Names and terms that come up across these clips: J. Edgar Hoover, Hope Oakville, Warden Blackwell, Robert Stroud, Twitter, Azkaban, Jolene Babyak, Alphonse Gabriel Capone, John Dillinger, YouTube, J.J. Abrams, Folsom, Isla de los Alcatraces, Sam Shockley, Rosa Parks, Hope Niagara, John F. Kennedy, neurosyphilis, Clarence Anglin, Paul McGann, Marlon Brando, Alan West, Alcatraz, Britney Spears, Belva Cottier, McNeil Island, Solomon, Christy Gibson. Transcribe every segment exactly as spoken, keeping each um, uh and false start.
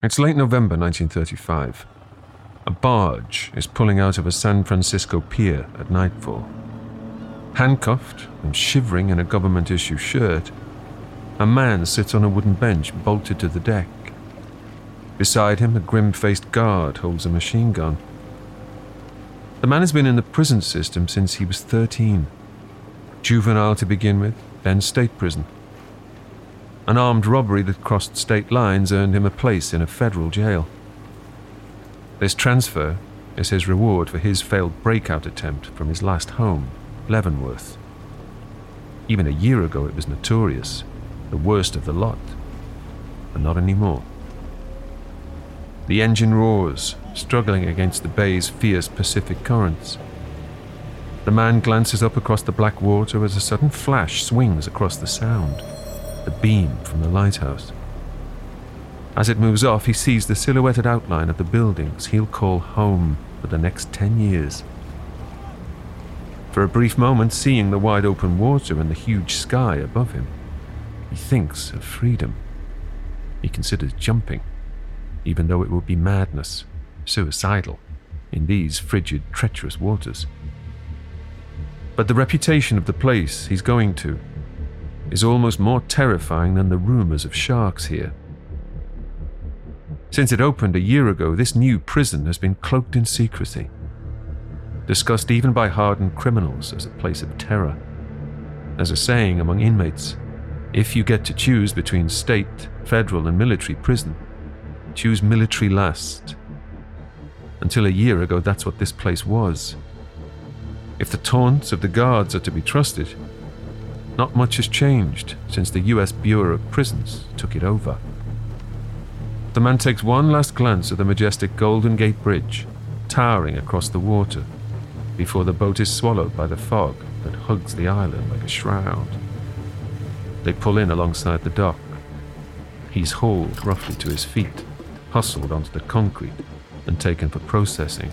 It's late November nineteen thirty-five. A barge is pulling out of a San Francisco pier at nightfall. Handcuffed and shivering in a government-issue shirt, a man sits on a wooden bench bolted to the deck. Beside him, a grim-faced guard holds a machine gun. The man has been in the prison system since he was thirteen. Juvenile to begin with, then state prison. An armed robbery that crossed state lines earned him a place in a federal jail. This transfer is his reward for his failed breakout attempt from his last home, Leavenworth. Even a year ago it was notorious, the worst of the lot, but not anymore. The engine roars, struggling against the bay's fierce Pacific currents. The man glances up across the black water as a sudden flash swings across the sound, the beam from the lighthouse. As it moves off, he sees the silhouetted outline of the buildings he'll call home for the next ten years. For a brief moment, seeing the wide open water and the huge sky above him, he thinks of freedom. He considers jumping, even though it would be madness, suicidal, in these frigid, treacherous waters. But the reputation of the place he's going to is almost more terrifying than the rumors of sharks here. Since it opened a year ago, this new prison has been cloaked in secrecy, discussed even by hardened criminals as a place of terror. There's a saying among inmates, if you get to choose between state, federal, and military prison, choose military last. Until a year ago, that's what this place was. If the taunts of the guards are to be trusted, not much has changed since the U S Bureau of Prisons took it over. The man takes one last glance at the majestic Golden Gate Bridge, towering across the water, before the boat is swallowed by the fog that hugs the island like a shroud. They pull in alongside the dock. He's hauled roughly to his feet, hustled onto the concrete, and taken for processing.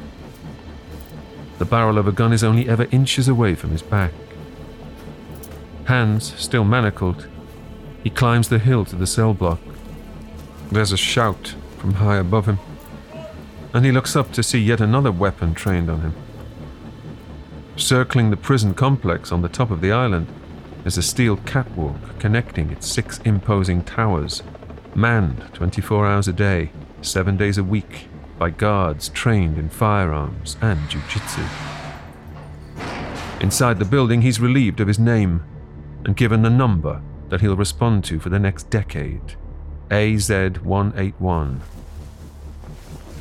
The barrel of a gun is only ever inches away from his back. Hands still manacled, he climbs the hill to the cell block. There's a shout from high above him, and he looks up to see yet another weapon trained on him. Circling the prison complex on the top of the island is a steel catwalk connecting its six imposing towers, manned twenty-four hours a day, seven days a week, by guards trained in firearms and jiu-jitsu. Inside the building, he's relieved of his name and given the number that he'll respond to for the next decade, A Z one eight one.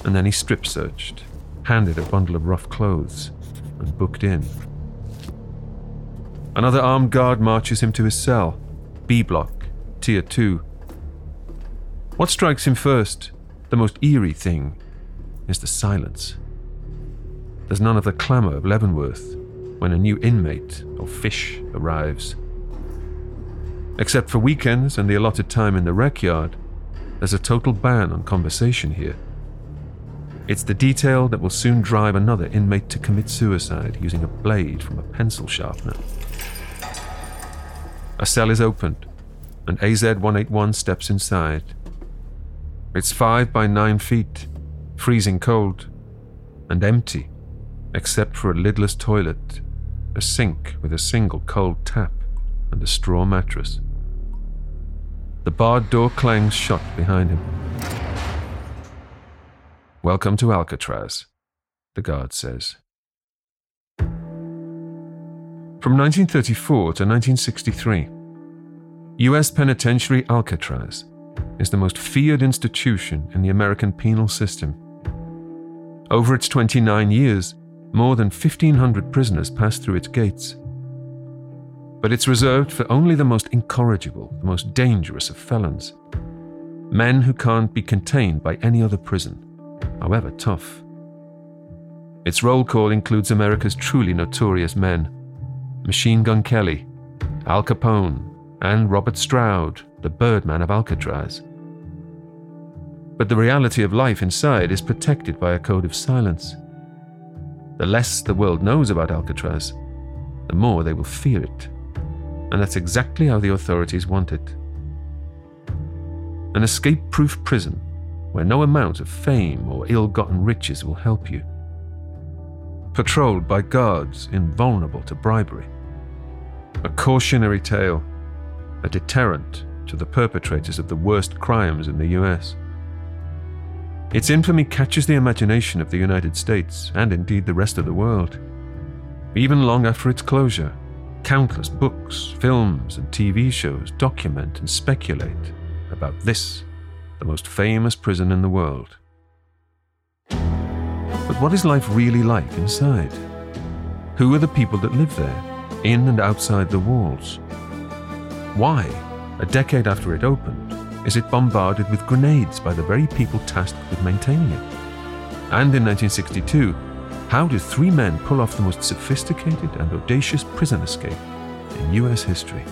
And then he's strip-searched, handed a bundle of rough clothes, and booked in. Another armed guard marches him to his cell, B block, tier two. What strikes him first, the most eerie thing, is the silence. There's none of the clamor of Leavenworth when a new inmate or fish arrives. Except for weekends and the allotted time in the rec yard, there's a total ban on conversation here. It's the detail that will soon drive another inmate to commit suicide using a blade from a pencil sharpener. A cell is opened, and A Z one eight one steps inside. It's five by nine feet, freezing cold, and empty, except for a lidless toilet, a sink with a single cold tap, and a straw mattress. The barred door clangs shut behind him. Welcome to Alcatraz, the guard says. From nineteen thirty-four to nineteen sixty-three, U S Penitentiary Alcatraz is the most feared institution in the American penal system. Over its twenty-nine years, more than fifteen hundred prisoners passed through its gates. But it's reserved for only the most incorrigible, the most dangerous of felons, men who can't be contained by any other prison, however tough. Its roll call includes America's truly notorious men, Machine Gun Kelly, Al Capone, and Robert Stroud, the Birdman of Alcatraz. But the reality of life inside is protected by a code of silence. The less the world knows about Alcatraz, the more they will fear it. And that's exactly how the authorities want it. An escape-proof prison where no amount of fame or ill-gotten riches will help you. Patrolled by guards invulnerable to bribery. A cautionary tale, a deterrent to the perpetrators of the worst crimes in the U S. Its infamy catches the imagination of the United States and indeed the rest of the world. Even long after its closure, countless books, films, and T V shows document and speculate about this, the most famous prison in the world. But what is life really like inside? Who are the people that live there, in and outside the walls? Why, a decade after it opened, is it bombarded with grenades by the very people tasked with maintaining it? And in nineteen sixty-two, how did three men pull off the most sophisticated and audacious prison escape in U S history?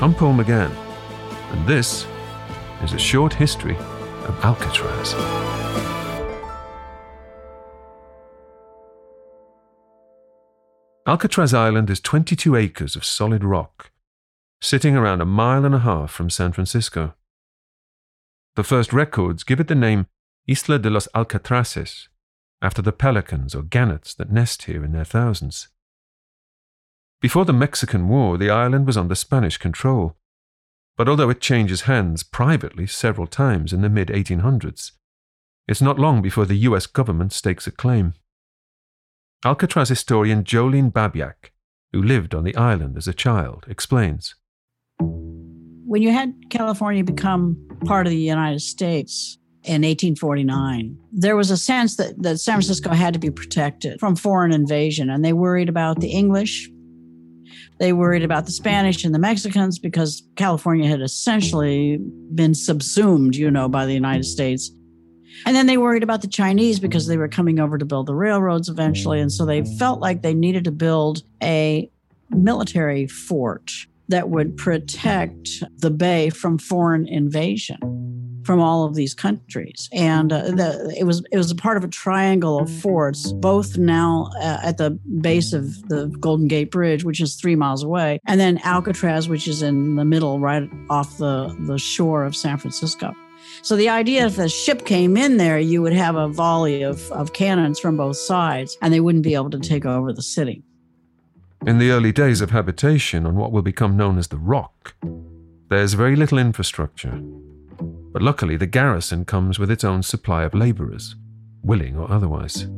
I'm Paul McGann, and this is a short history of Alcatraz. Alcatraz Island is twenty-two acres of solid rock, sitting around a mile and a half from San Francisco. The first records give it the name Isla de los Alcatraces, after the pelicans or gannets that nest here in their thousands. Before the Mexican War, the island was under Spanish control, but although it changes hands privately several times in the mid eighteen hundreds, it's not long before the U S government stakes a claim. Alcatraz historian Jolene Babyak, who lived on the island as a child, explains. When you had California become part of the United States in eighteen forty-nine, there was a sense that, that San Francisco had to be protected from foreign invasion, and they worried about the English. They worried about the Spanish and the Mexicans because California had essentially been subsumed, you know, by the United States. And then they worried about the Chinese because they were coming over to build the railroads eventually. And so they felt like they needed to build a military fort that would protect the bay from foreign invasion from all of these countries. And uh, the, it was it was a part of a triangle of forts, both now uh, at the base of the Golden Gate Bridge, which is three miles away, and then Alcatraz, which is in the middle, right off the, the shore of San Francisco. So the idea, if a ship came in there, you would have a volley of, of cannons from both sides, and they wouldn't be able to take over the city. In the early days of habitation on what will become known as the Rock, there's very little infrastructure. But luckily, the garrison comes with its own supply of laborers, willing or otherwise.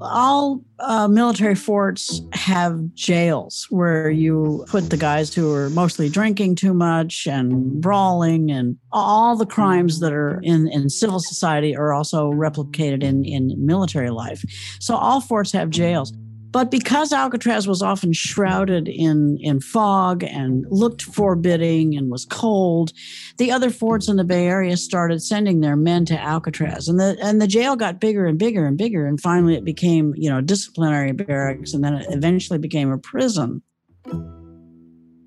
All uh, military forts have jails where you put the guys who are mostly drinking too much and brawling, and all the crimes that are in, in civil society are also replicated in, in military life. So all forts have jails. But because Alcatraz was often shrouded in, in fog and looked forbidding and was cold, the other forts in the Bay Area started sending their men to Alcatraz. And the and the jail got bigger and bigger and bigger. And finally it became, you know, disciplinary barracks, and then it eventually became a prison.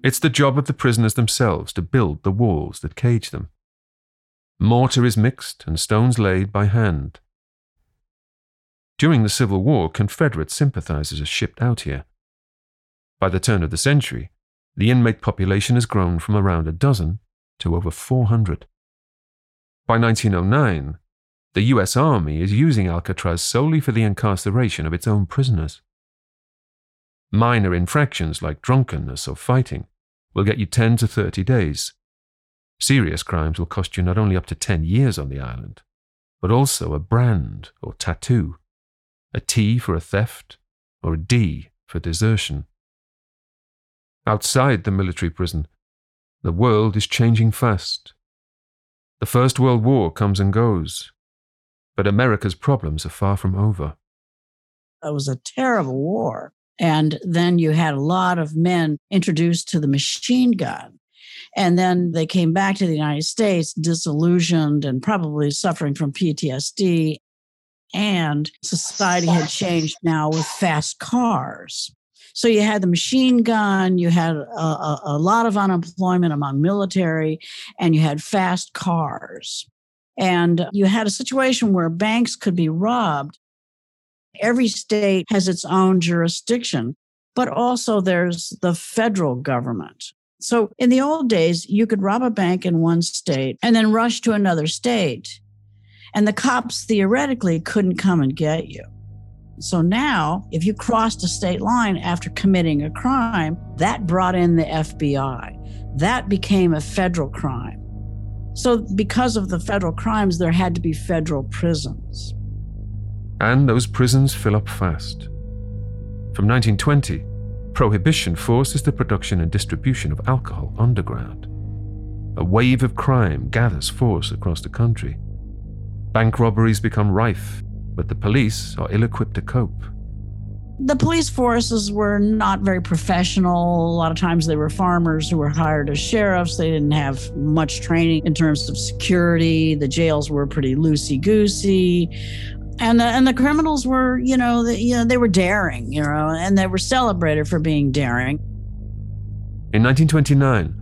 It's the job of the prisoners themselves to build the walls that cage them. Mortar is mixed and stones laid by hand. During the Civil War, Confederate sympathizers are shipped out here. By the turn of the century, the inmate population has grown from around a dozen to over four hundred. By nineteen oh nine, the U S Army is using Alcatraz solely for the incarceration of its own prisoners. Minor infractions like drunkenness or fighting will get you ten to thirty days. Serious crimes will cost you not only up to ten years on the island, but also a brand or tattoo. A T for a theft, or a D for desertion. Outside the military prison, the world is changing fast. The First World War comes and goes, but America's problems are far from over. It was a terrible war, and then you had a lot of men introduced to the machine gun. And then they came back to the United States disillusioned and probably suffering from P T S D. And society had changed now with fast cars. So you had the machine gun, you had a, a, a lot of unemployment among military, and you had fast cars. And you had a situation where banks could be robbed. Every state has its own jurisdiction, but also there's the federal government. So in the old days, you could rob a bank in one state and then rush to another state. And the cops theoretically couldn't come and get you. So now, if you crossed a state line after committing a crime, that brought in the F B I. That became a federal crime. So because of the federal crimes, there had to be federal prisons. And those prisons fill up fast. From nineteen twenty, Prohibition forces the production and distribution of alcohol underground. A wave of crime gathers force across the country. Bank robberies become rife, but the police are ill-equipped to cope. The police forces were not very professional. A lot of times they were farmers who were hired as sheriffs. They didn't have much training in terms of security. The jails were pretty loosey-goosey. And the, and the criminals were, you know, the, you know, they were daring, you know, and they were celebrated for being daring. In nineteen twenty-nine,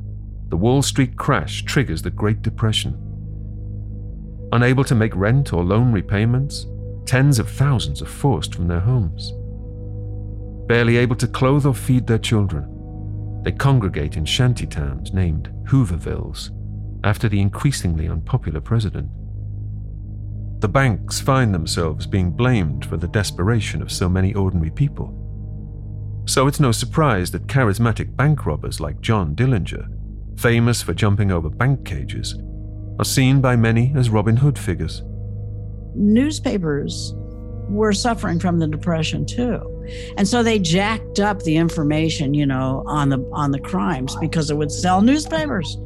the Wall Street crash triggers the Great Depression. Unable to make rent or loan repayments, tens of thousands are forced from their homes. Barely able to clothe or feed their children, they congregate in shanty towns named Hoovervilles, after the increasingly unpopular president. The banks find themselves being blamed for the desperation of so many ordinary people. So it's no surprise that charismatic bank robbers like John Dillinger, famous for jumping over bank cages, are seen by many as Robin Hood figures. Newspapers were suffering from the Depression too. And so they jacked up the information, you know, on the on the crimes because it would sell newspapers.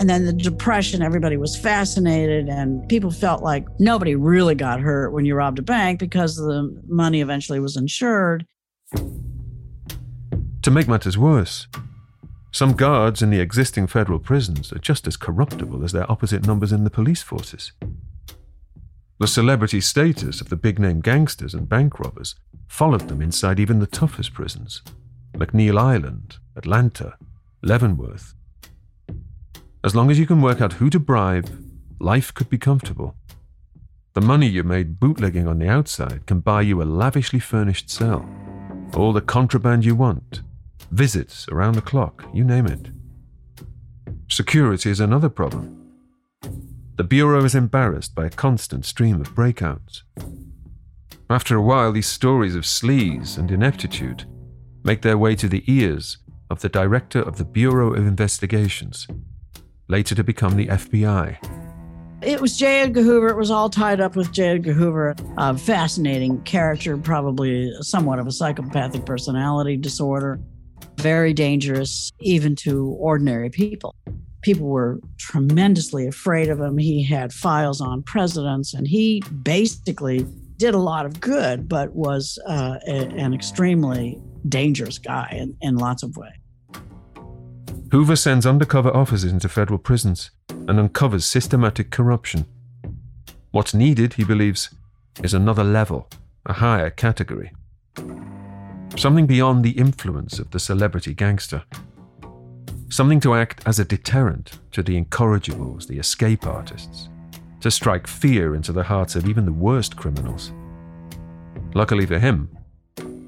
And then the Depression, everybody was fascinated and people felt like nobody really got hurt when you robbed a bank because the money eventually was insured. To make matters worse, some guards in the existing federal prisons are just as corruptible as their opposite numbers in the police forces. The celebrity status of the big-name gangsters and bank robbers followed them inside even the toughest prisons: McNeil Island, Atlanta, Leavenworth. As long as you can work out who to bribe, life could be comfortable. The money you made bootlegging on the outside can buy you a lavishly furnished cell, all the contraband you want, visits around the clock, you name it. Security is another problem. The Bureau is embarrassed by a constant stream of breakouts. After a while, these stories of sleaze and ineptitude make their way to the ears of the director of the Bureau of Investigations, later to become the F B I. It was J. Edgar Hoover. It was all tied up with J. Edgar Hoover. A fascinating character, probably somewhat of a psychopathic personality disorder. Very dangerous, even to ordinary people. People were tremendously afraid of him. He had files on presidents, and he basically did a lot of good, but was uh, a, an extremely dangerous guy in, in lots of ways. Hoover sends undercover officers into federal prisons and uncovers systematic corruption. What's needed, he believes, is another level, a higher category. Something beyond the influence of the celebrity gangster. Something to act as a deterrent to the incorrigibles, the escape artists, to strike fear into the hearts of even the worst criminals. Luckily for him,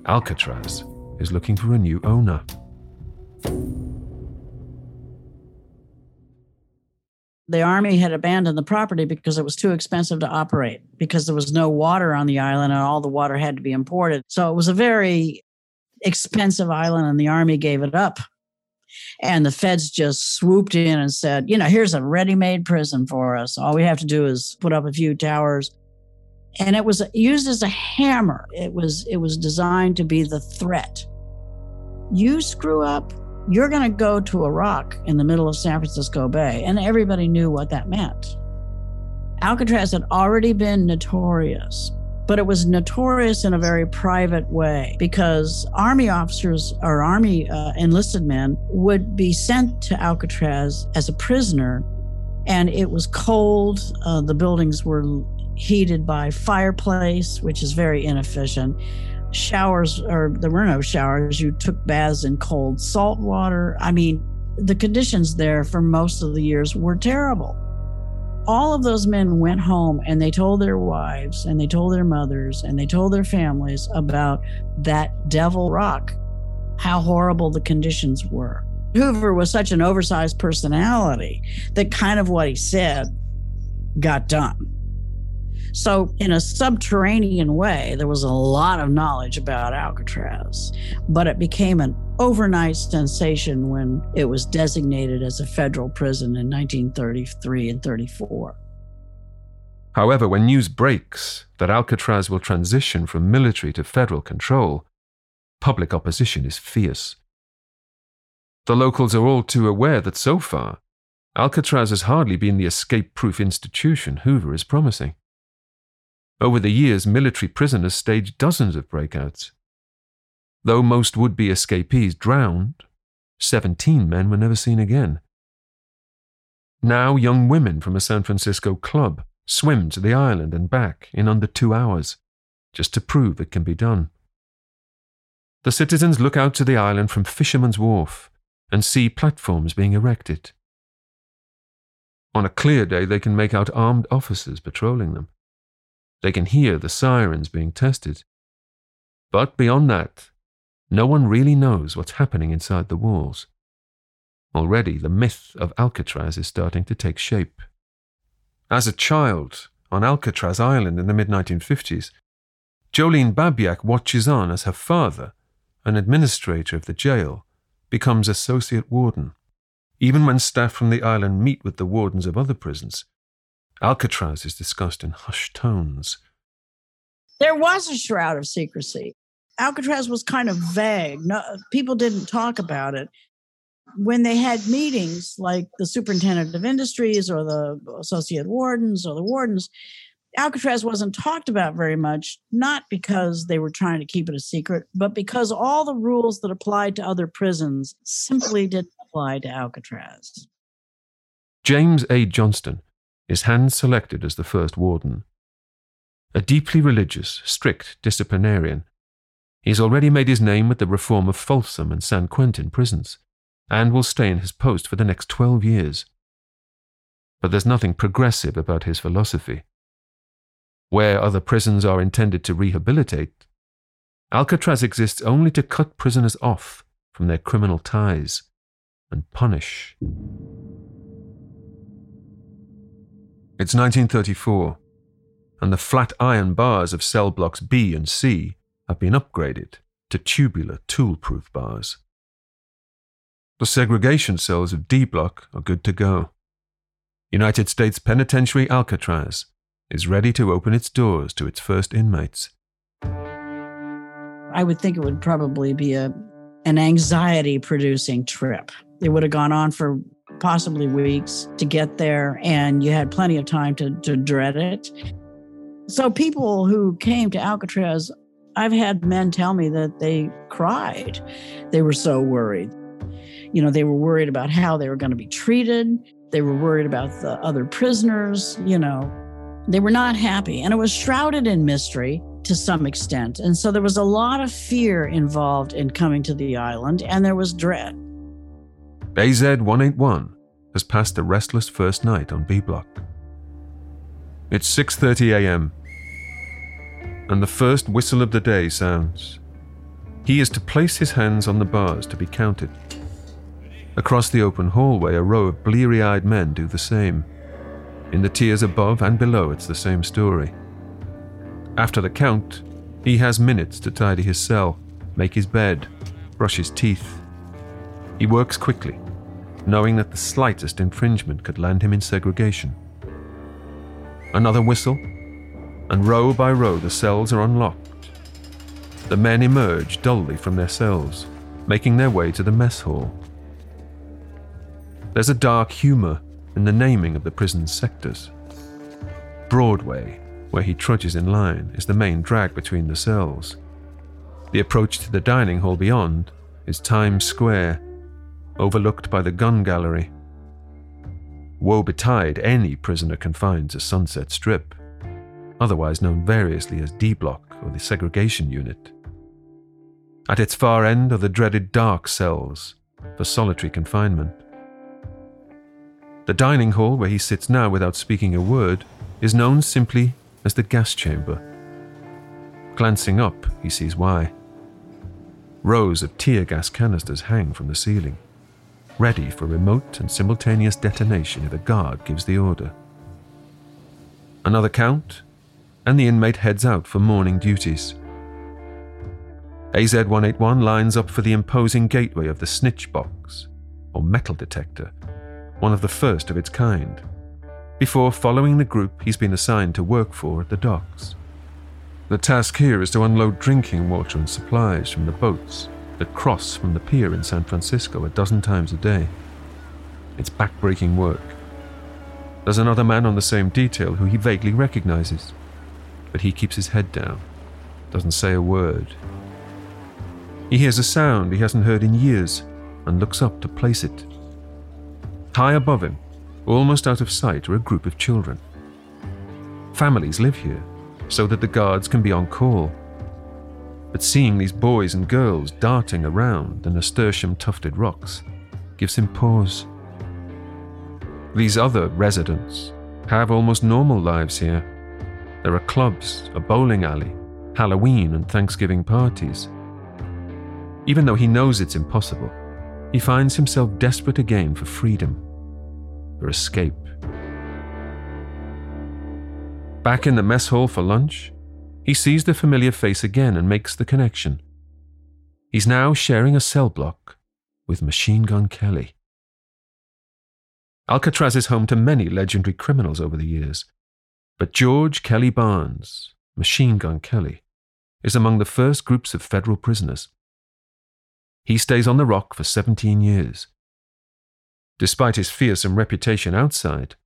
Alcatraz is looking for a new owner. The Army had abandoned the property because it was too expensive to operate, because there was no water on the island and all the water had to be imported. So it was a very expensive island and the Army gave it up. And the feds just swooped in and said, you know, here's a ready-made prison for us. All we have to do is put up a few towers. And it was used as a hammer. It was, it was designed to be the threat. You screw up, you're going to go to a rock in the middle of San Francisco Bay. And everybody knew what that meant. Alcatraz had already been notorious, but it was notorious in a very private way because Army officers or Army uh, enlisted men would be sent to Alcatraz as a prisoner. And it was cold. Uh, the buildings were heated by fireplace, which is very inefficient. Showers, or there were no showers. You took baths in cold salt water. I mean, the conditions there for most of the years were terrible. All of those men went home and they told their wives and they told their mothers and they told their families about that devil rock, how horrible the conditions were. Hoover was such an oversized personality that kind of what he said got done. So in a subterranean way, there was a lot of knowledge about Alcatraz, but it became an overnight sensation when it was designated as a federal prison in nineteen thirty-three and thirty-four. However, when news breaks that Alcatraz will transition from military to federal control, public opposition is fierce. The locals are all too aware that so far, Alcatraz has hardly been the escape-proof institution Hoover is promising. Over the years, military prisoners staged dozens of breakouts. Though most would-be escapees drowned, seventeen men were never seen again. Now young women from a San Francisco club swim to the island and back in under two hours, just to prove it can be done. The citizens look out to the island from Fisherman's Wharf and see platforms being erected. On a clear day, they can make out armed officers patrolling them. They can hear the sirens being tested. But beyond that, no one really knows what's happening inside the walls. Already, the myth of Alcatraz is starting to take shape. As a child on Alcatraz Island in the mid nineteen fifties, Jolene Babyak watches on as her father, an administrator of the jail, becomes associate warden. Even when staff from the island meet with the wardens of other prisons, Alcatraz is discussed in hushed tones. There was a shroud of secrecy. Alcatraz was kind of vague. No, people didn't talk about it. When they had meetings, like the superintendent of industries or the associate wardens or the wardens, Alcatraz wasn't talked about very much, not because they were trying to keep it a secret, but because all the rules that applied to other prisons simply didn't apply to Alcatraz. James A. Johnston is hand-selected as the first warden. A deeply religious, strict disciplinarian, he's already made his name with the reform of Folsom and San Quentin prisons, and will stay in his post for the next twelve years. But there's nothing progressive about his philosophy. Where other prisons are intended to rehabilitate, Alcatraz exists only to cut prisoners off from their criminal ties and punish. It's nineteen thirty-four, and the flat iron bars of cell blocks B and C have been upgraded to tubular, tool-proof bars. The segregation cells of D block are good to go. United States Penitentiary Alcatraz is ready to open its doors to its first inmates. I would think it would probably be a, an anxiety-producing trip. It would have gone on for possibly weeks to get there, and you had plenty of time to, to dread it. So people who came to Alcatraz, I've had men tell me that they cried. They were so worried. You know, they were worried about how they were going to be treated. They were worried about the other prisoners, you know. They were not happy, and it was shrouded in mystery to some extent. And so there was a lot of fear involved in coming to the island, and there was dread. A Z one eighty-one has passed a restless first night on B Block. It's six thirty a.m., and the first whistle of the day sounds. He is to place his hands on the bars to be counted. Across the open hallway, a row of bleary-eyed men do the same. In the tiers above and below, it's the same story. After the count, he has minutes to tidy his cell, make his bed, brush his teeth. He works quickly, knowing that the slightest infringement could land him in segregation. Another whistle, and row by row the cells are unlocked. The men emerge dully from their cells, making their way to the mess hall. There's a dark humor in the naming of the prison's sectors. Broadway, where he trudges in line, is the main drag between the cells. The approach to the dining hall beyond is Times Square, overlooked by the gun gallery. Woe betide any prisoner confined to Sunset Strip, otherwise known variously as D Block or the Segregation Unit. At its far end are the dreaded dark cells for solitary confinement. The dining hall, where he sits now without speaking a word, is known simply as the gas chamber. Glancing up, he sees why. Rows of tear gas canisters hang from the ceiling. ready for remote and simultaneous detonation if a guard gives the order. Another count, and the inmate heads out for morning duties. A Z one eighty-one lines up for the imposing gateway of the snitch box, or metal detector, one of the first of its kind, before following the group he's been assigned to work for at the docks. The task here is to unload drinking water and supplies from the boats that cross from the pier in San Francisco a dozen times a day. It's backbreaking work. There's another man on the same detail who he vaguely recognizes, but he keeps his head down, doesn't say a word. He hears a sound he hasn't heard in years and looks up to place it. High above him, almost out of sight, are a group of children. Families live here, so that the guards can be on call. But seeing these boys and girls darting around the nasturtium-tufted rocks gives him pause. These other residents have almost normal lives here. There are clubs, a bowling alley, Halloween and Thanksgiving parties. Even though he knows it's impossible, he finds himself desperate again for freedom, for escape. Back in the mess hall for lunch, he sees the familiar face again and makes the connection. He's now sharing a cell block with Machine Gun Kelly. Alcatraz is home to many legendary criminals over the years, but George Kelly Barnes, Machine Gun Kelly, is among the first groups of federal prisoners. He stays on the rock for seventeen years. Despite his fearsome reputation outside,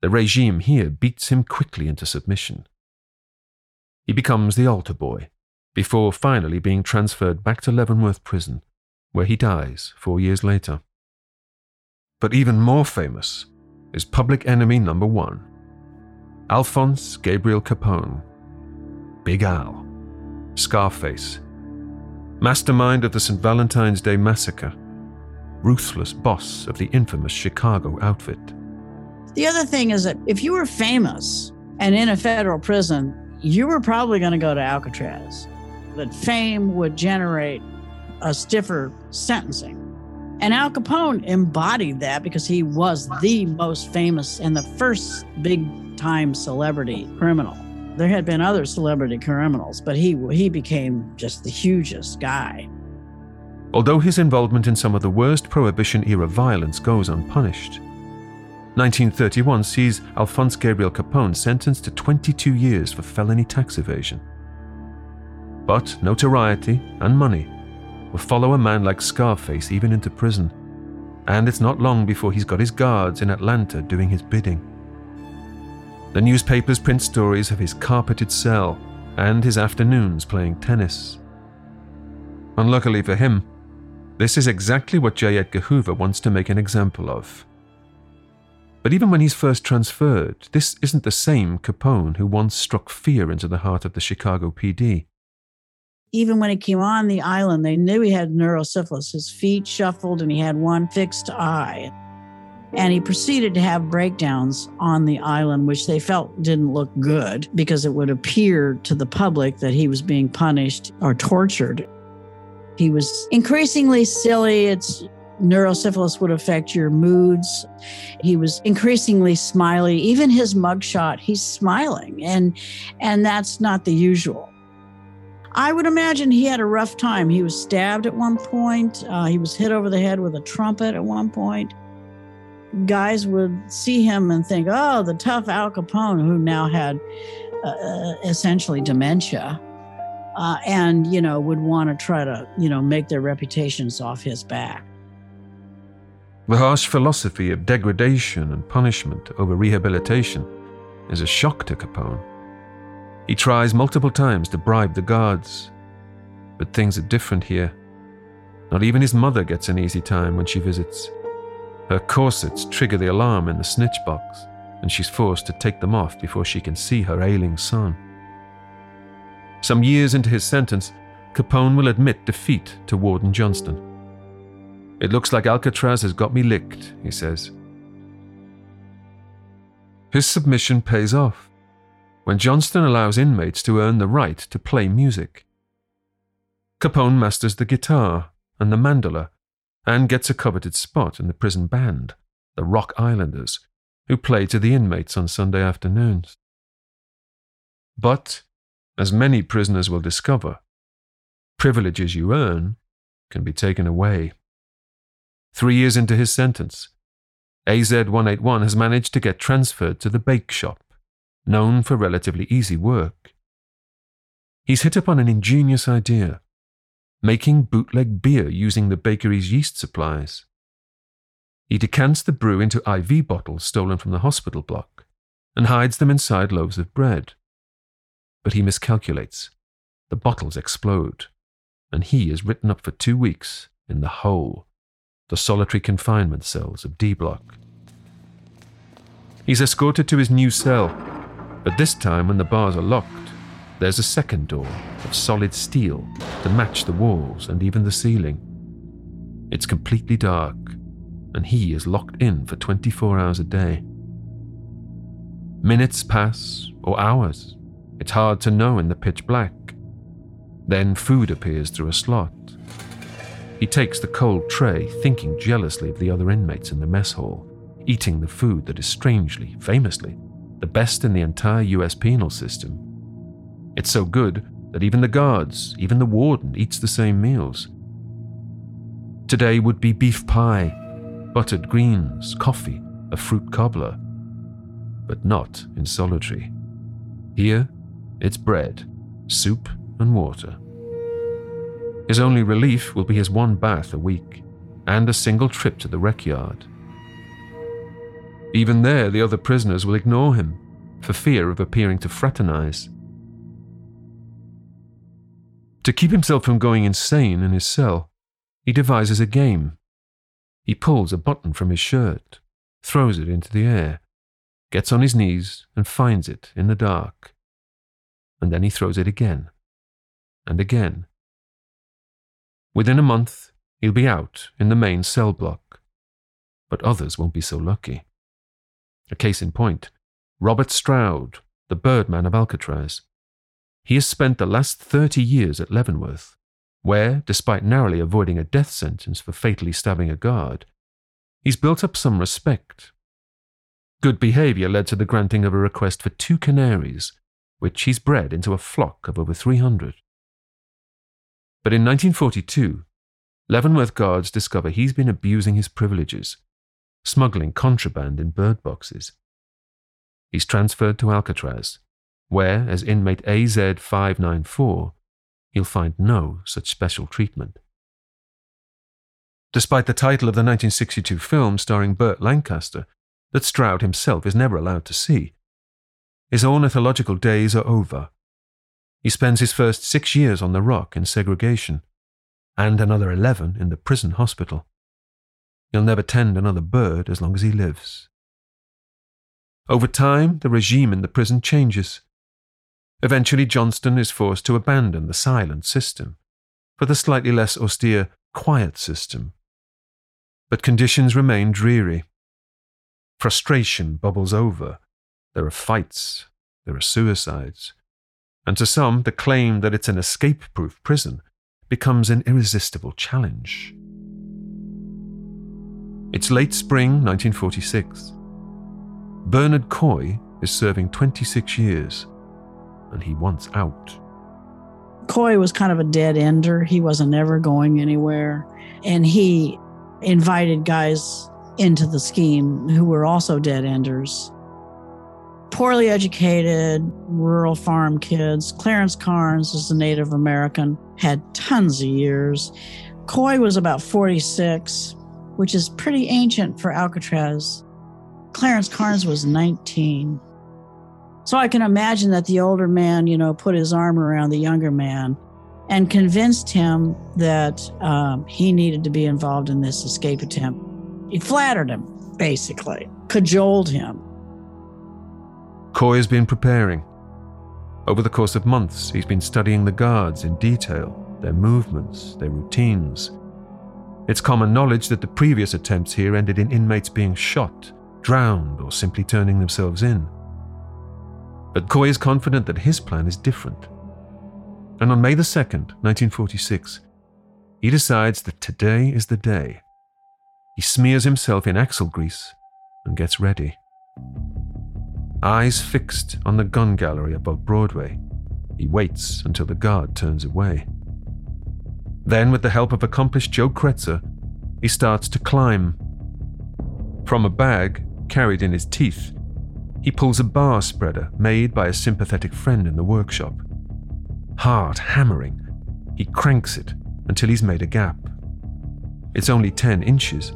the regime here beats him quickly into submission. He becomes the altar boy, before finally being transferred back to Leavenworth Prison, where he dies four years later. But even more famous is public enemy number one, Alphonse Gabriel Capone, Big Al, Scarface, mastermind of the Saint Valentine's Day Massacre, ruthless boss of the infamous Chicago outfit. The other thing is that if you were famous and in a federal prison, you were probably going to go to Alcatraz. That fame would generate a stiffer sentencing. And Al Capone embodied that because he was the most famous and the first big-time celebrity criminal. There had been other celebrity criminals, but he he became just the hugest guy. Although his involvement in some of the worst Prohibition-era violence goes unpunished, nineteen thirty-one sees Alphonse Gabriel Capone sentenced to twenty-two years for felony tax evasion. But notoriety and money will follow a man like Scarface even into prison, and it's not long before he's got his guards in Atlanta doing his bidding. The newspapers print stories of his carpeted cell and his afternoons playing tennis. Unluckily for him, this is exactly what J. Edgar Hoover wants to make an example of. But even when he's first transferred, this isn't the same Capone who once struck fear into the heart of the Chicago P D. Even when he came on the island, they knew he had neurosyphilis. His feet shuffled and he had one fixed eye. And he proceeded to have breakdowns on the island, which they felt didn't look good because it would appear to the public that he was being punished or tortured. He was increasingly silly. It's Neurosyphilis would affect your moods. He was increasingly smiley. Even his mugshot, he's smiling, and and that's not the usual. I would imagine he had a rough time. He was stabbed at one point. Uh, he was hit over the head with a trumpet at one point. Guys would see him and think, oh, the tough Al Capone, who now had uh, essentially dementia. Uh, and, you know, would want to try to, you know, make their reputations off his back. The harsh philosophy of degradation and punishment over rehabilitation is a shock to Capone. He tries multiple times to bribe the guards, but things are different here. Not even his mother gets an easy time when she visits. Her corsets trigger the alarm in the snitch box, and she's forced to take them off before she can see her ailing son. Some years into his sentence, Capone will admit defeat to Warden Johnston. It looks like Alcatraz has got me licked, he says. His submission pays off when Johnston allows inmates to earn the right to play music. Capone masters the guitar and the mandola and gets a coveted spot in the prison band, the Rock Islanders, who play to the inmates on Sunday afternoons. But, as many prisoners will discover, privileges you earn can be taken away. Three years into his sentence, A Z one eighty-one has managed to get transferred to the bake shop, known for relatively easy work. He's hit upon an ingenious idea, making bootleg beer using the bakery's yeast supplies. He decants the brew into I V bottles stolen from the hospital block and hides them inside loaves of bread. But he miscalculates. The bottles explode, and he is written up for two weeks in the hole, the solitary confinement cells of D Block. He's escorted to his new cell, but this time when the bars are locked, there's a second door of solid steel to match the walls and even the ceiling. It's completely dark, and he is locked in for twenty-four hours a day. Minutes pass, or hours. It's hard to know in the pitch black. Then food appears through a slot. He takes the cold tray, thinking jealously of the other inmates in the mess hall, eating the food that is strangely, famously, the best in the entire U S penal system. It's so good that even the guards, even the warden, eats the same meals. Today would be beef pie, buttered greens, coffee, a fruit cobbler. But not in solitary. Here, it's bread, soup, and water. His only relief will be his one bath a week and a single trip to the rec yard. Even there, the other prisoners will ignore him for fear of appearing to fraternize. To keep himself from going insane in his cell, he devises a game. He pulls a button from his shirt, throws it into the air, gets on his knees and finds it in the dark, and then he throws it again. And again. Within a month, he'll be out in the main cell block. But others won't be so lucky. A case in point, Robert Stroud, the Birdman of Alcatraz. He has spent the last thirty years at Leavenworth, where, despite narrowly avoiding a death sentence for fatally stabbing a guard, he's built up some respect. Good behavior led to the granting of a request for two canaries, which he's bred into a flock of over three hundred. But in nineteen forty-two, Leavenworth guards discover he's been abusing his privileges, smuggling contraband in bird boxes. He's transferred to Alcatraz, where, as inmate A Z five ninety-four, he'll find no such special treatment. Despite the title of the nineteen sixty-two film starring Burt Lancaster, that Stroud himself is never allowed to see, his ornithological days are over. He spends his first six years on the Rock in segregation, and another eleven in the prison hospital. He'll never tend another bird as long as he lives. Over time, the regime in the prison changes. Eventually, Johnston is forced to abandon the silent system for the slightly less austere quiet system. But conditions remain dreary. Frustration bubbles over. There are fights. There are suicides. And to some, the claim that it's an escape-proof prison becomes an irresistible challenge. It's late spring nineteen forty-six. Bernard Coy is serving twenty-six years, and he wants out. Coy was kind of a dead-ender. He wasn't ever going anywhere. And he invited guys into the scheme who were also dead-enders. Poorly educated, rural farm kids. Clarence Carnes is a Native American, had tons of years. Coy was about forty-six, which is pretty ancient for Alcatraz. Clarence Carnes was nineteen. So I can imagine that the older man, you know, put his arm around the younger man and convinced him that um, he needed to be involved in this escape attempt. He flattered him, basically, cajoled him. Coy has been preparing. Over the course of months, he's been studying the guards in detail, their movements, their routines. It's common knowledge that the previous attempts here ended in inmates being shot, drowned, or simply turning themselves in. But Coy is confident that his plan is different. And on May the second, nineteen forty-six, he decides that today is the day He smears himself in axle grease and gets ready. Eyes fixed on the gun gallery above Broadway, he waits until the guard turns away. Then, with the help of accomplice Joe Kretzer, he starts to climb. From a bag carried in his teeth, he pulls a bar spreader made by a sympathetic friend in the workshop. Hard hammering, he cranks it until he's made a gap. It's only ten inches,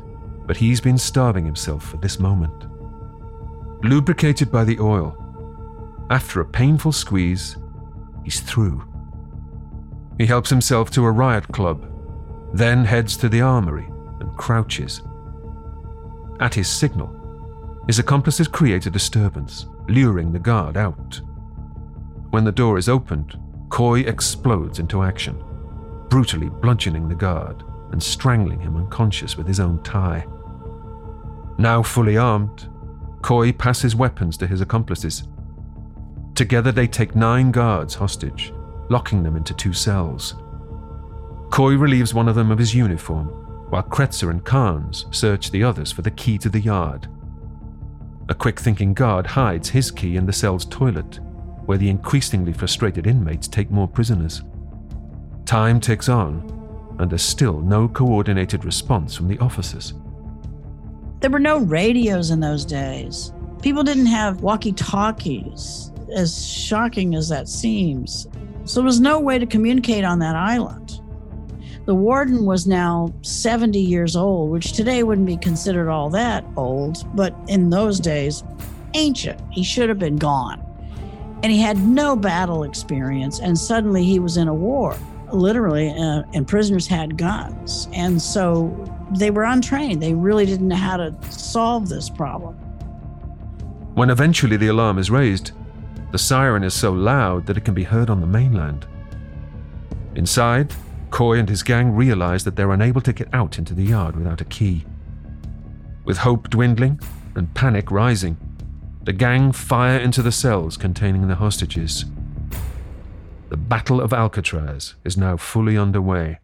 but he's been starving himself for this moment. Lubricated by the oil, after a painful squeeze, he's through. He helps himself to a riot club, then heads to the armory and crouches. At his signal, his accomplices create a disturbance, luring the guard out. When the door is opened, Coy explodes into action, brutally bludgeoning the guard and strangling him unconscious with his own tie. Now fully armed, Coy passes weapons to his accomplices. Together they take nine guards hostage, locking them into two cells. Coy relieves one of them of his uniform, while Kretzer and Carnes search the others for the key to the yard. A quick-thinking guard hides his key in the cell's toilet, where the increasingly frustrated inmates take more prisoners. Time ticks on, and there's still no coordinated response from the officers. There were no radios in those days. People didn't have walkie-talkies, as shocking as that seems. So there was no way to communicate on that island. The warden was now seventy years old, which today wouldn't be considered all that old, but in those days, ancient. He should have been gone. And he had no battle experience, and suddenly he was in a war, literally, uh, and prisoners had guns. And so they were untrained. They really didn't know how to solve this problem. When eventually the alarm is raised, the siren is so loud that it can be heard on the mainland. Inside, Coy and his gang realize that they're unable to get out into the yard without a key. With hope dwindling and panic rising, the gang fire into the cells containing the hostages. The Battle of Alcatraz is now fully underway.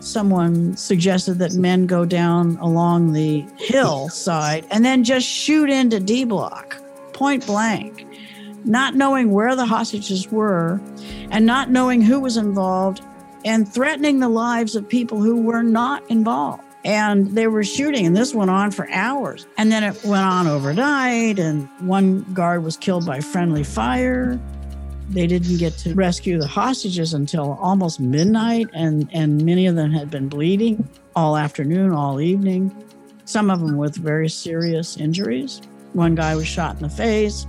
Someone suggested that men go down along the hillside and then just shoot into D Block, point blank, not knowing where the hostages were and not knowing who was involved and threatening the lives of people who were not involved. And they were shooting, and this went on for hours. And then it went on overnight, and one guard was killed by friendly fire. They didn't get to rescue the hostages until almost midnight, and, and many of them had been bleeding all afternoon, all evening, some of them with very serious injuries. One guy was shot in the face.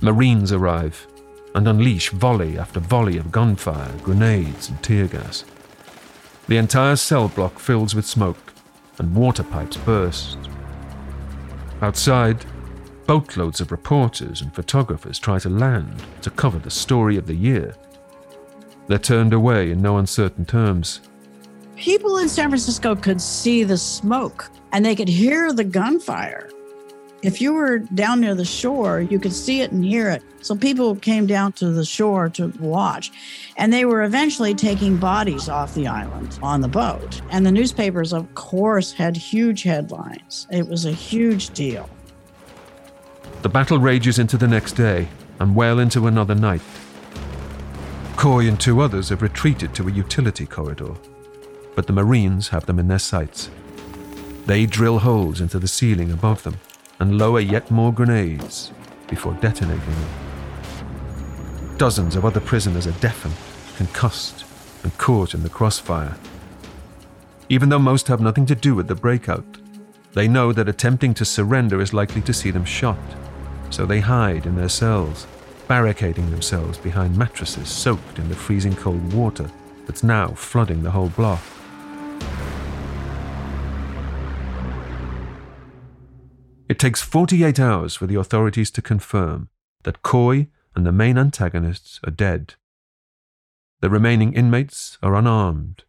Marines arrive and unleash volley after volley of gunfire, grenades, and tear gas. The entire cell block fills with smoke, and water pipes burst. Outside, boatloads of reporters and photographers try to land to cover the story of the year. They're turned away in no uncertain terms. People in San Francisco could see the smoke, and they could hear the gunfire. If you were down near the shore, you could see it and hear it. So people came down to the shore to watch. And they were eventually taking bodies off the island on the boat. And the newspapers, of course, had huge headlines. It was a huge deal. The battle rages into the next day and well into another night. Coy and two others have retreated to a utility corridor, but the Marines have them in their sights. They drill holes into the ceiling above them and lower yet more grenades before detonating them. Dozens of other prisoners are deafened, concussed, and caught in the crossfire. Even though most have nothing to do with the breakout, they know that attempting to surrender is likely to see them shot, so they hide in their cells, barricading themselves behind mattresses soaked in the freezing cold water that's now flooding the whole block. It takes forty-eight hours for the authorities to confirm that Coy and the main antagonists are dead. The remaining inmates are unarmed.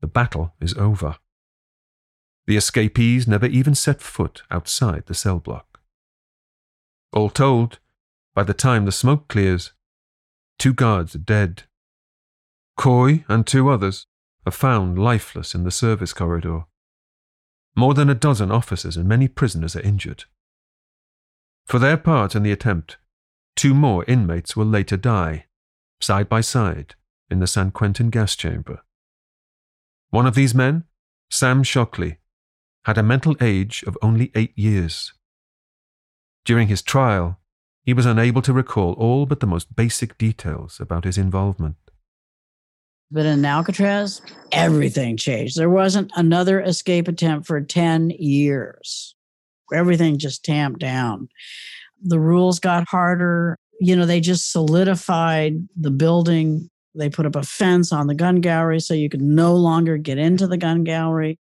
The battle is over. The escapees never even set foot outside the cell block. All told, by the time the smoke clears, two guards are dead. Coy and two others are found lifeless in the service corridor. More than a dozen officers and many prisoners are injured. For their part in the attempt, two more inmates will later die, side by side, in the San Quentin gas chamber. One of these men, Sam Shockley, had a mental age of only eight years. During his trial, he was unable to recall all but the most basic details about his involvement. But in Alcatraz, everything changed. There wasn't another escape attempt for ten years. Everything just tamped down. The rules got harder. You know, they just solidified the building. They put up a fence on the gun gallery so you could no longer get into the gun gallery.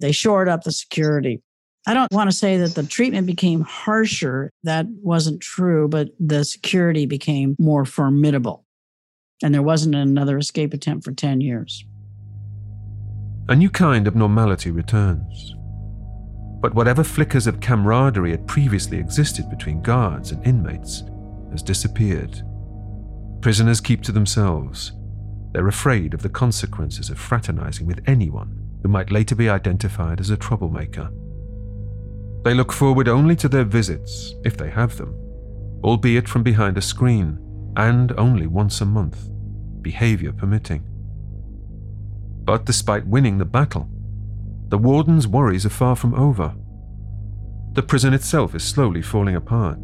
They shored up the security. I don't want to say that the treatment became harsher. That wasn't true, but the security became more formidable. And there wasn't another escape attempt for ten years. A new kind of normality returns. But whatever flickers of camaraderie had previously existed between guards and inmates has disappeared. Prisoners keep to themselves. They're afraid of the consequences of fraternizing with anyone who might later be identified as a troublemaker. They look forward only to their visits, if they have them, albeit from behind a screen, and only once a month, behavior permitting. But despite winning the battle, the warden's worries are far from over. The prison itself is slowly falling apart.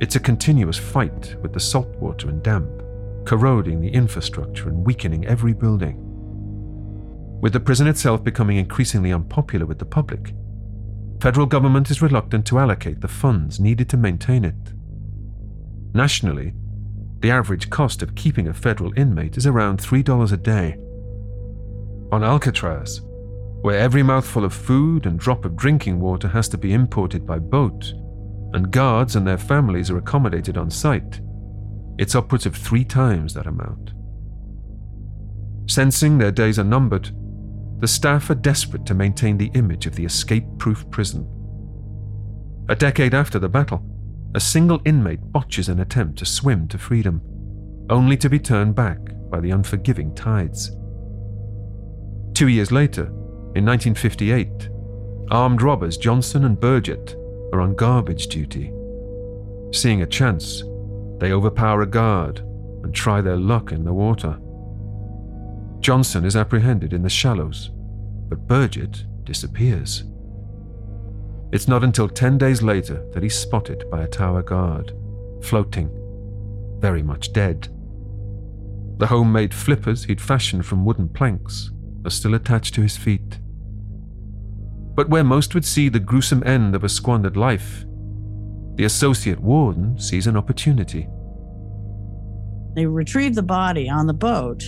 It's a continuous fight with the salt water and damp, corroding the infrastructure and weakening every building. With the prison itself becoming increasingly unpopular with the public, federal government is reluctant to allocate the funds needed to maintain it. Nationally, the average cost of keeping a federal inmate is around three dollars a day. On Alcatraz, where every mouthful of food and drop of drinking water has to be imported by boat, and guards and their families are accommodated on site, it's upwards of three times that amount. Sensing their days are numbered, the staff are desperate to maintain the image of the escape-proof prison. A decade after the battle, a single inmate botches an attempt to swim to freedom, only to be turned back by the unforgiving tides. Two years later, in nineteen fifty-eight, armed robbers Johnson and Burgett are on garbage duty. Seeing a chance, they overpower a guard and try their luck in the water. Johnson is apprehended in the shallows, but Burgett disappears. It's not until ten days later that he's spotted by a tower guard, floating, very much dead. The homemade flippers he'd fashioned from wooden planks are still attached to his feet. But where most would see the gruesome end of a squandered life, the associate warden sees an opportunity. They retrieved the body on the boat.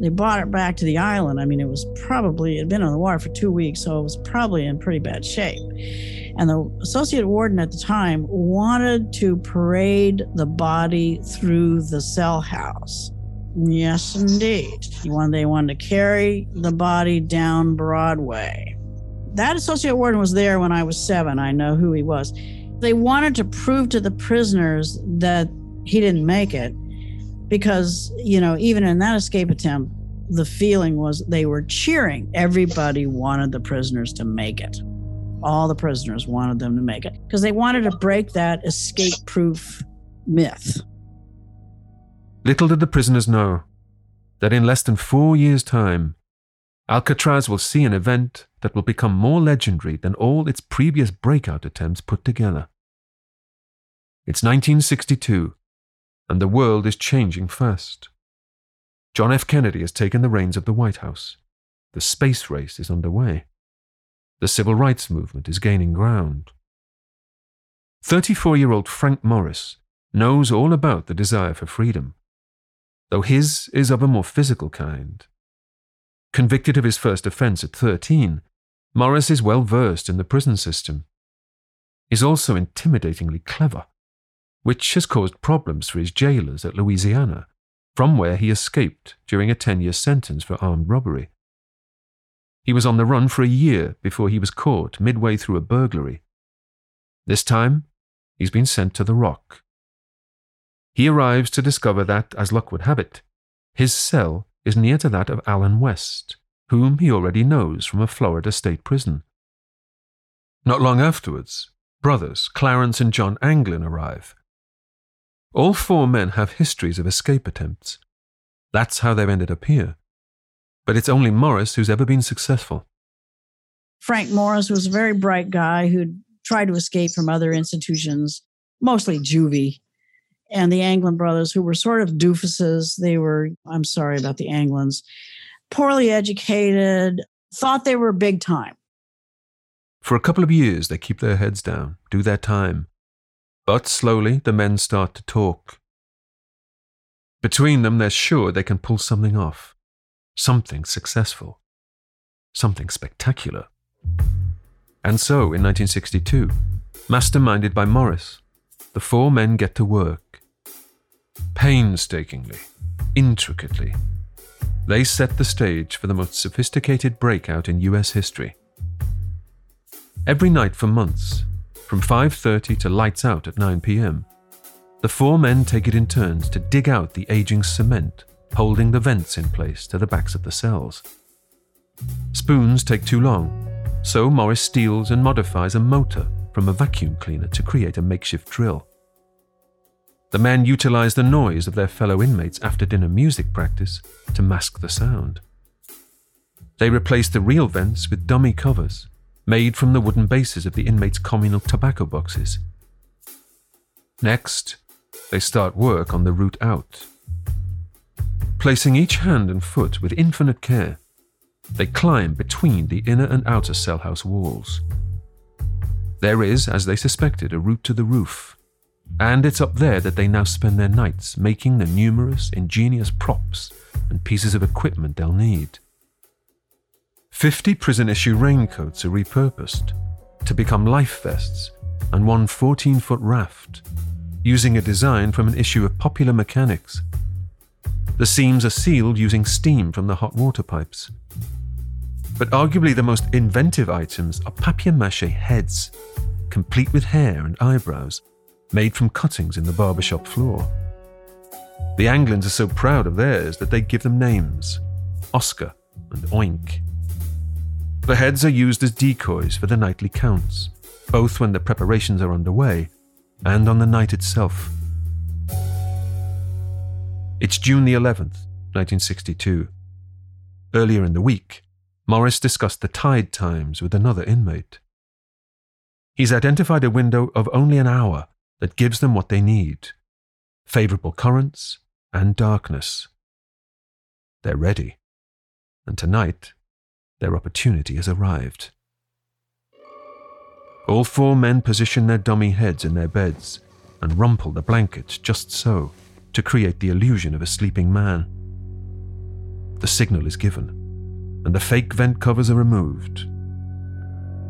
They brought it back to the island. I mean, it was probably, it had been on the water for two weeks, so it was probably in pretty bad shape. And the associate warden at the time wanted to parade the body through the cell house. Yes, indeed. They wanted to carry the body down Broadway. That associate warden was there when I was seven. I know who he was. They wanted to prove to the prisoners that he didn't make it. Because, you know, even in that escape attempt, the feeling was they were cheering. Everybody wanted the prisoners to make it. All the prisoners wanted them to make it because they wanted to break that escape-proof myth. Little did the prisoners know that in less than four years' time, Alcatraz will see an event that will become more legendary than all its previous breakout attempts put together. It's nineteen sixty-two. And the world is changing fast. John F. Kennedy has taken the reins of the White House. The space race is underway. The civil rights movement is gaining ground. thirty-four-year-old Frank Morris knows all about the desire for freedom, though his is of a more physical kind. Convicted of his first offense at thirteen, Morris is well versed in the prison system. He's also intimidatingly clever, which has caused problems for his jailers at Louisiana, from where he escaped during a ten-year sentence for armed robbery. He was on the run for a year before he was caught midway through a burglary. This time, he's been sent to the Rock. He arrives to discover that, as luck would have it, his cell is near to that of Alan West, whom he already knows from a Florida state prison. Not long afterwards, brothers Clarence and John Anglin arrive. All four men have histories of escape attempts. That's how they've ended up here. But it's only Morris who's ever been successful. Frank Morris was a very bright guy who tried to escape from other institutions, mostly juvie. And the Anglin brothers, who were sort of doofuses, they were, I'm sorry about the Anglins, poorly educated, thought they were big time. For a couple of years, they keep their heads down, do their time. But slowly, the men start to talk. Between them, they're sure they can pull something off. Something successful. Something spectacular. And so, in nineteen sixty-two, masterminded by Morris, the four men get to work. Painstakingly, intricately, they set the stage for the most sophisticated breakout in U S history. Every night for months, from five thirty to lights out at nine p.m., the four men take it in turns to dig out the aging cement, holding the vents in place to the backs of the cells. Spoons take too long, so Morris steals and modifies a motor from a vacuum cleaner to create a makeshift drill. The men utilize the noise of their fellow inmates' after-dinner music practice to mask the sound. They replace the real vents with dummy covers, made from the wooden bases of the inmates' communal tobacco boxes. Next, they start work on the route out. Placing each hand and foot with infinite care, they climb between the inner and outer cell house walls. There is, as they suspected, a route to the roof, and it's up there that they now spend their nights making the numerous, ingenious props and pieces of equipment they'll need. Fifty prison-issue raincoats are repurposed to become life vests and one fourteen-foot raft, using a design from an issue of Popular Mechanics. The seams are sealed using steam from the hot water pipes. But arguably the most inventive items are papier-mâché heads, complete with hair and eyebrows, made from cuttings in the barbershop floor. The Anglins are so proud of theirs that they give them names, Oscar and Oink. The heads are used as decoys for the nightly counts, both when the preparations are underway and on the night itself. It's June the eleventh, nineteen sixty-two. Earlier in the week, Morris discussed the tide times with another inmate. He's identified a window of only an hour that gives them what they need: favorable currents and darkness. They're ready, and tonight their opportunity has arrived. All four men position their dummy heads in their beds and rumple the blankets just so to create the illusion of a sleeping man. The signal is given, and the fake vent covers are removed.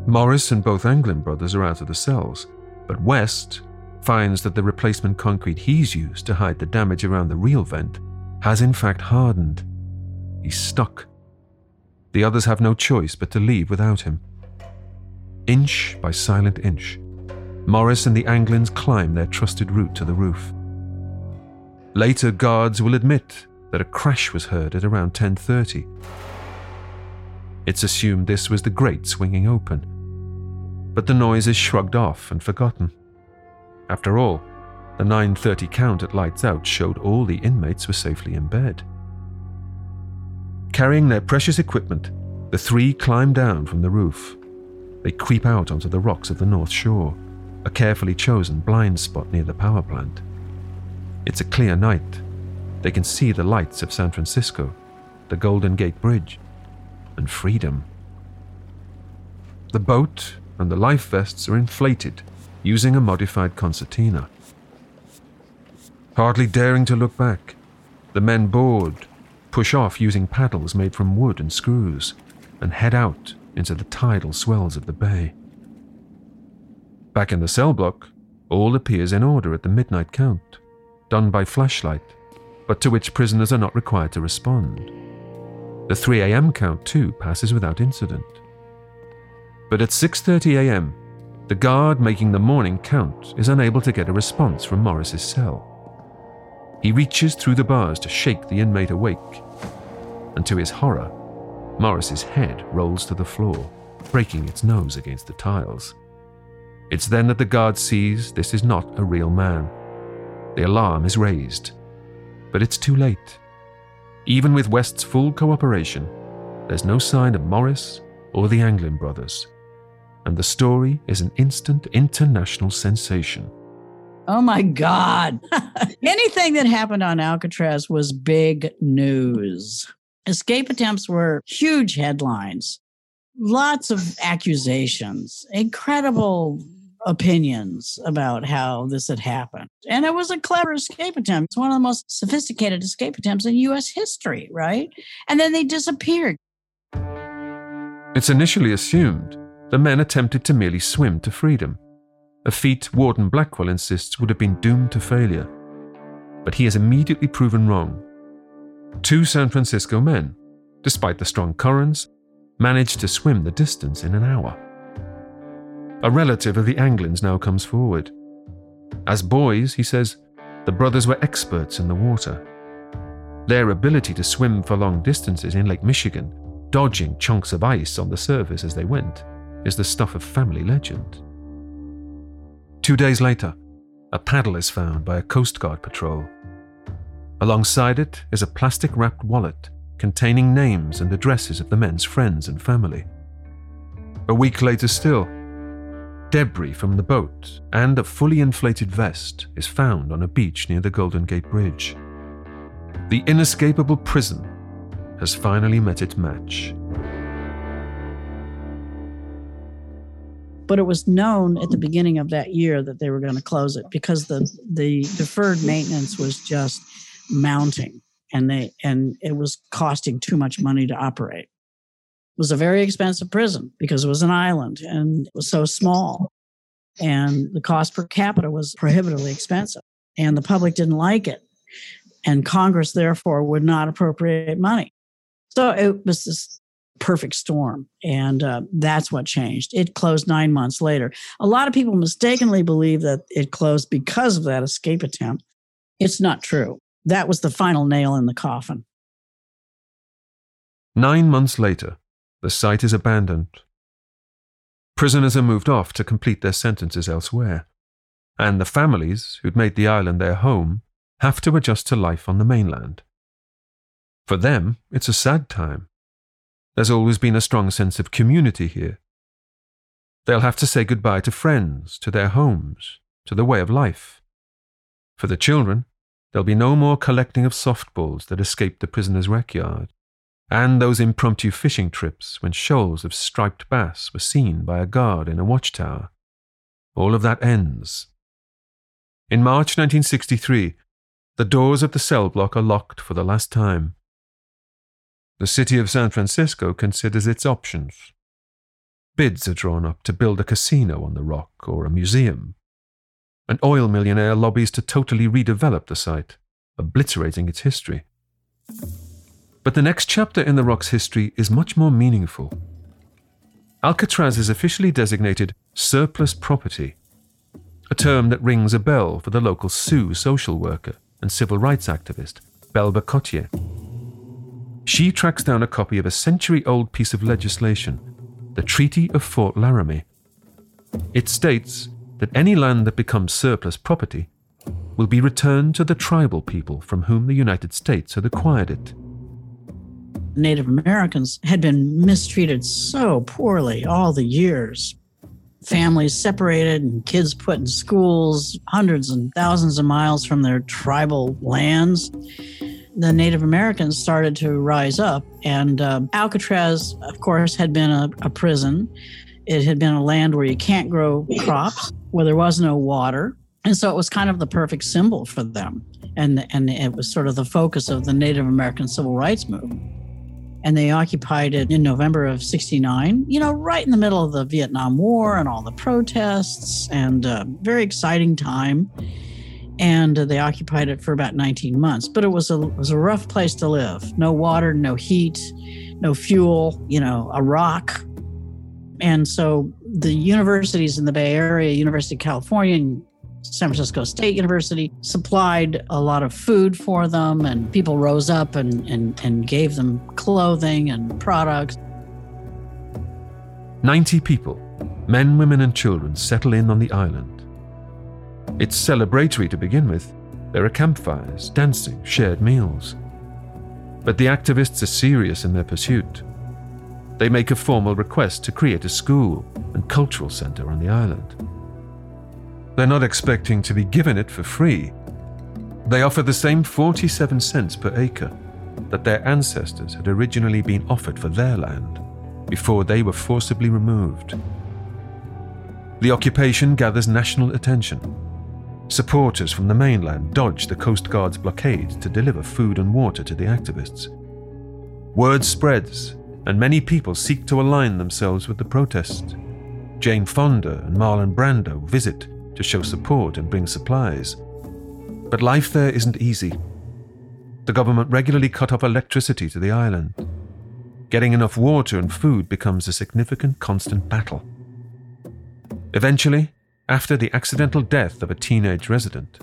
Morris and both Anglin brothers are out of the cells, but West finds that the replacement concrete he's used to hide the damage around the real vent has in fact hardened. He's stuck. The others have no choice but to leave without him. Inch by silent inch, Morris and the Anglins climb their trusted route to the roof. Later, guards will admit that a crash was heard at around ten thirty. It's assumed this was the grate swinging open, but the noise is shrugged off and forgotten. After all, the nine thirty count at lights out showed all the inmates were safely in bed. Carrying their precious equipment, the three climb down from the roof. They creep out onto the rocks of the North Shore, a carefully chosen blind spot near the power plant. It's a clear night. They can see the lights of San Francisco, the Golden Gate Bridge, and freedom. The boat and the life vests are inflated using a modified concertina. Hardly daring to look back, the men board, push off using paddles made from wood and screws, and head out into the tidal swells of the bay. Back in the cell block, all appears in order at the midnight count, done by flashlight, but to which prisoners are not required to respond. The three a.m. count, too, passes without incident. But at six thirty a.m., the guard making the morning count is unable to get a response from Morris's cell. He reaches through the bars to shake the inmate awake, and to his horror, Morris's head rolls to the floor, breaking its nose against the tiles. It's then that the guard sees this is not a real man. The alarm is raised, but it's too late. Even with West's full cooperation, there's no sign of Morris or the Anglin brothers, and the story is an instant international sensation. Oh my God. Anything that happened on Alcatraz was big news. Escape attempts were huge headlines, lots of accusations, incredible opinions about how this had happened. And it was a clever escape attempt. It's one of the most sophisticated escape attempts in U S history, right? And then they disappeared. It's initially assumed the men attempted to merely swim to freedom, a feat Warden Blackwell insists would have been doomed to failure. But he is immediately proven wrong. Two San Francisco men, despite the strong currents, managed to swim the distance in an hour. A relative of the Anglins now comes forward. As boys, he says, the brothers were experts in the water. Their ability to swim for long distances in Lake Michigan, dodging chunks of ice on the surface as they went, is the stuff of family legend. Two days later, a paddle is found by a Coast Guard patrol. Alongside it is a plastic-wrapped wallet containing names and addresses of the men's friends and family. A week later still, debris from the boat and a fully inflated vest is found on a beach near the Golden Gate Bridge. The inescapable prison has finally met its match. But it was known at the beginning of that year that they were going to close it because the, the deferred maintenance was just mounting, and they and it was costing too much money to operate. It was a very expensive prison because it was an island and it was so small, and the cost per capita was prohibitively expensive, and the public didn't like it, and Congress therefore would not appropriate money. So it was this perfect storm. And uh, that's what changed. It closed nine months later. A lot of people mistakenly believe that it closed because of that escape attempt. It's not true. That was the final nail in the coffin. Nine months later, the site is abandoned. Prisoners are moved off to complete their sentences elsewhere, and the families who'd made the island their home have to adjust to life on the mainland. For them, it's a sad time. There's always been a strong sense of community here. They'll have to say goodbye to friends, to their homes, to the way of life. For the children, there'll be no more collecting of softballs that escaped the prisoner's rec yard, and those impromptu fishing trips when shoals of striped bass were seen by a guard in a watchtower. All of that ends. In March nineteen sixty-three, the doors of the cell block are locked for the last time. The city of San Francisco considers its options. Bids are drawn up to build a casino on the rock or a museum. An oil millionaire lobbies to totally redevelop the site, obliterating its history. But the next chapter in the rock's history is much more meaningful. Alcatraz is officially designated surplus property, a term that rings a bell for the local Sioux social worker and civil rights activist, Belva Cottier. She tracks down a copy of a century-old piece of legislation, the Treaty of Fort Laramie. It states that any land that becomes surplus property will be returned to the tribal people from whom the United States had acquired it. Native Americans had been mistreated so poorly all the years. Families separated and kids put in schools hundreds and thousands of miles from their tribal lands. The Native Americans started to rise up, and uh, Alcatraz, of course, had been a, a prison. It had been a land where you can't grow crops, where there was no water, and so it was kind of the perfect symbol for them, and, and it was sort of the focus of the Native American civil rights movement. And they occupied it in November of sixty-nine, you know, right in the middle of the Vietnam War and all the protests, and a very exciting time. And they occupied it for about nineteen months. But it was a it was a rough place to live. No water, no heat, no fuel, you know, a rock. And so the universities in the Bay Area, University of California and San Francisco State University, supplied a lot of food for them, and people rose up and, and, and gave them clothing and products. Ninety people, men, women, and children, settle in on the island. It's celebratory to begin with. There are campfires, dancing, shared meals. But the activists are serious in their pursuit. They make a formal request to create a school and cultural center on the island. They're not expecting to be given it for free. They offer the same forty-seven cents per acre that their ancestors had originally been offered for their land before they were forcibly removed. The occupation gathers national attention. Supporters from the mainland dodge the Coast Guard's blockade to deliver food and water to the activists. Word spreads, and many people seek to align themselves with the protest. Jane Fonda and Marlon Brando visit to show support and bring supplies. But life there isn't easy. The government regularly cut off electricity to the island. Getting enough water and food becomes a significant constant battle. Eventually, after the accidental death of a teenage resident,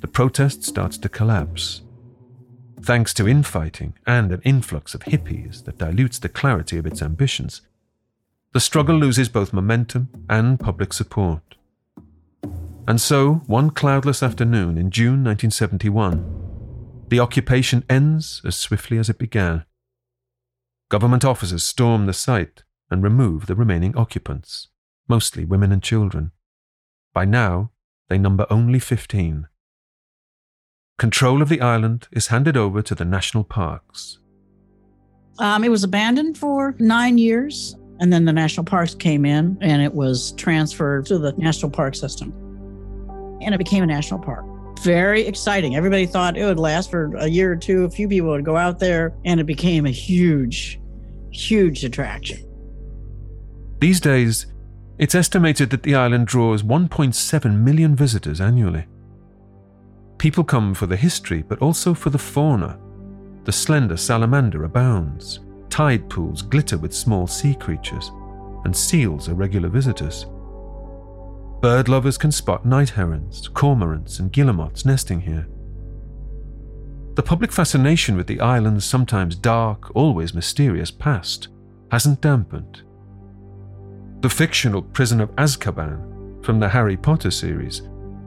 the protest starts to collapse, thanks to infighting and an influx of hippies that dilutes the clarity of its ambitions. The struggle loses both momentum and public support. And so, one cloudless afternoon in June nineteen seventy-one, the occupation ends as swiftly as it began. Government officers storm the site and remove the remaining occupants, mostly women and children. By now, they number only fifteen. Control of the island is handed over to the national parks. Um, it was abandoned for nine years, and then the national parks came in, and it was transferred to the national park system. And it became a national park. Very exciting. Everybody thought it would last for a year or two. A few people would go out there, and it became a huge, huge attraction. These days, it's estimated that the island draws one point seven million visitors annually. People come for the history, but also for the fauna. The slender salamander abounds, tide pools glitter with small sea creatures, and seals are regular visitors. Bird lovers can spot night herons, cormorants, and guillemots nesting here. The public fascination with the island's sometimes dark, always mysterious past hasn't dampened. The fictional prison of Azkaban from the Harry Potter series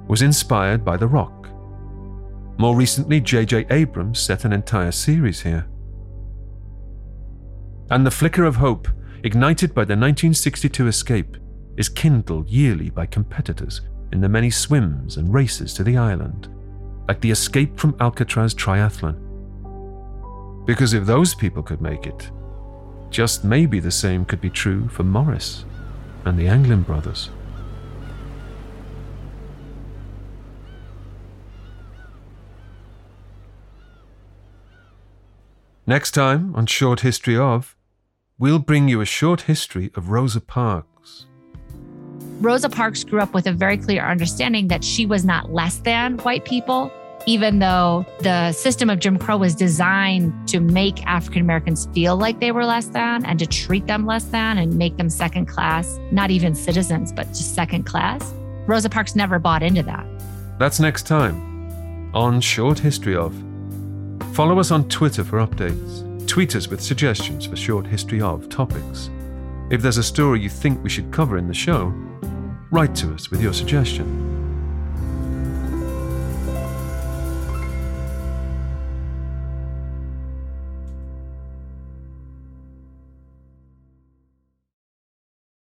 was inspired by The Rock. More recently, J J Abrams set an entire series here. And the flicker of hope, ignited by the nineteen sixty-two escape, is kindled yearly by competitors in the many swims and races to the island, like the escape from Alcatraz triathlon. Because if those people could make it, just maybe the same could be true for Morris and the Anglin brothers. Next time on Short History Of, we'll bring you a short history of Rosa Parks. Rosa Parks grew up with a very clear understanding that she was not less than white people, even though the system of Jim Crow was designed to make African Americans feel like they were less than and to treat them less than and make them second class, not even citizens, but just second class. Rosa Parks never bought into that. That's next time on Short History Of. Follow us on Twitter for updates. Tweet us with suggestions for Short History Of topics. If there's a story you think we should cover in the show, write to us with your suggestion.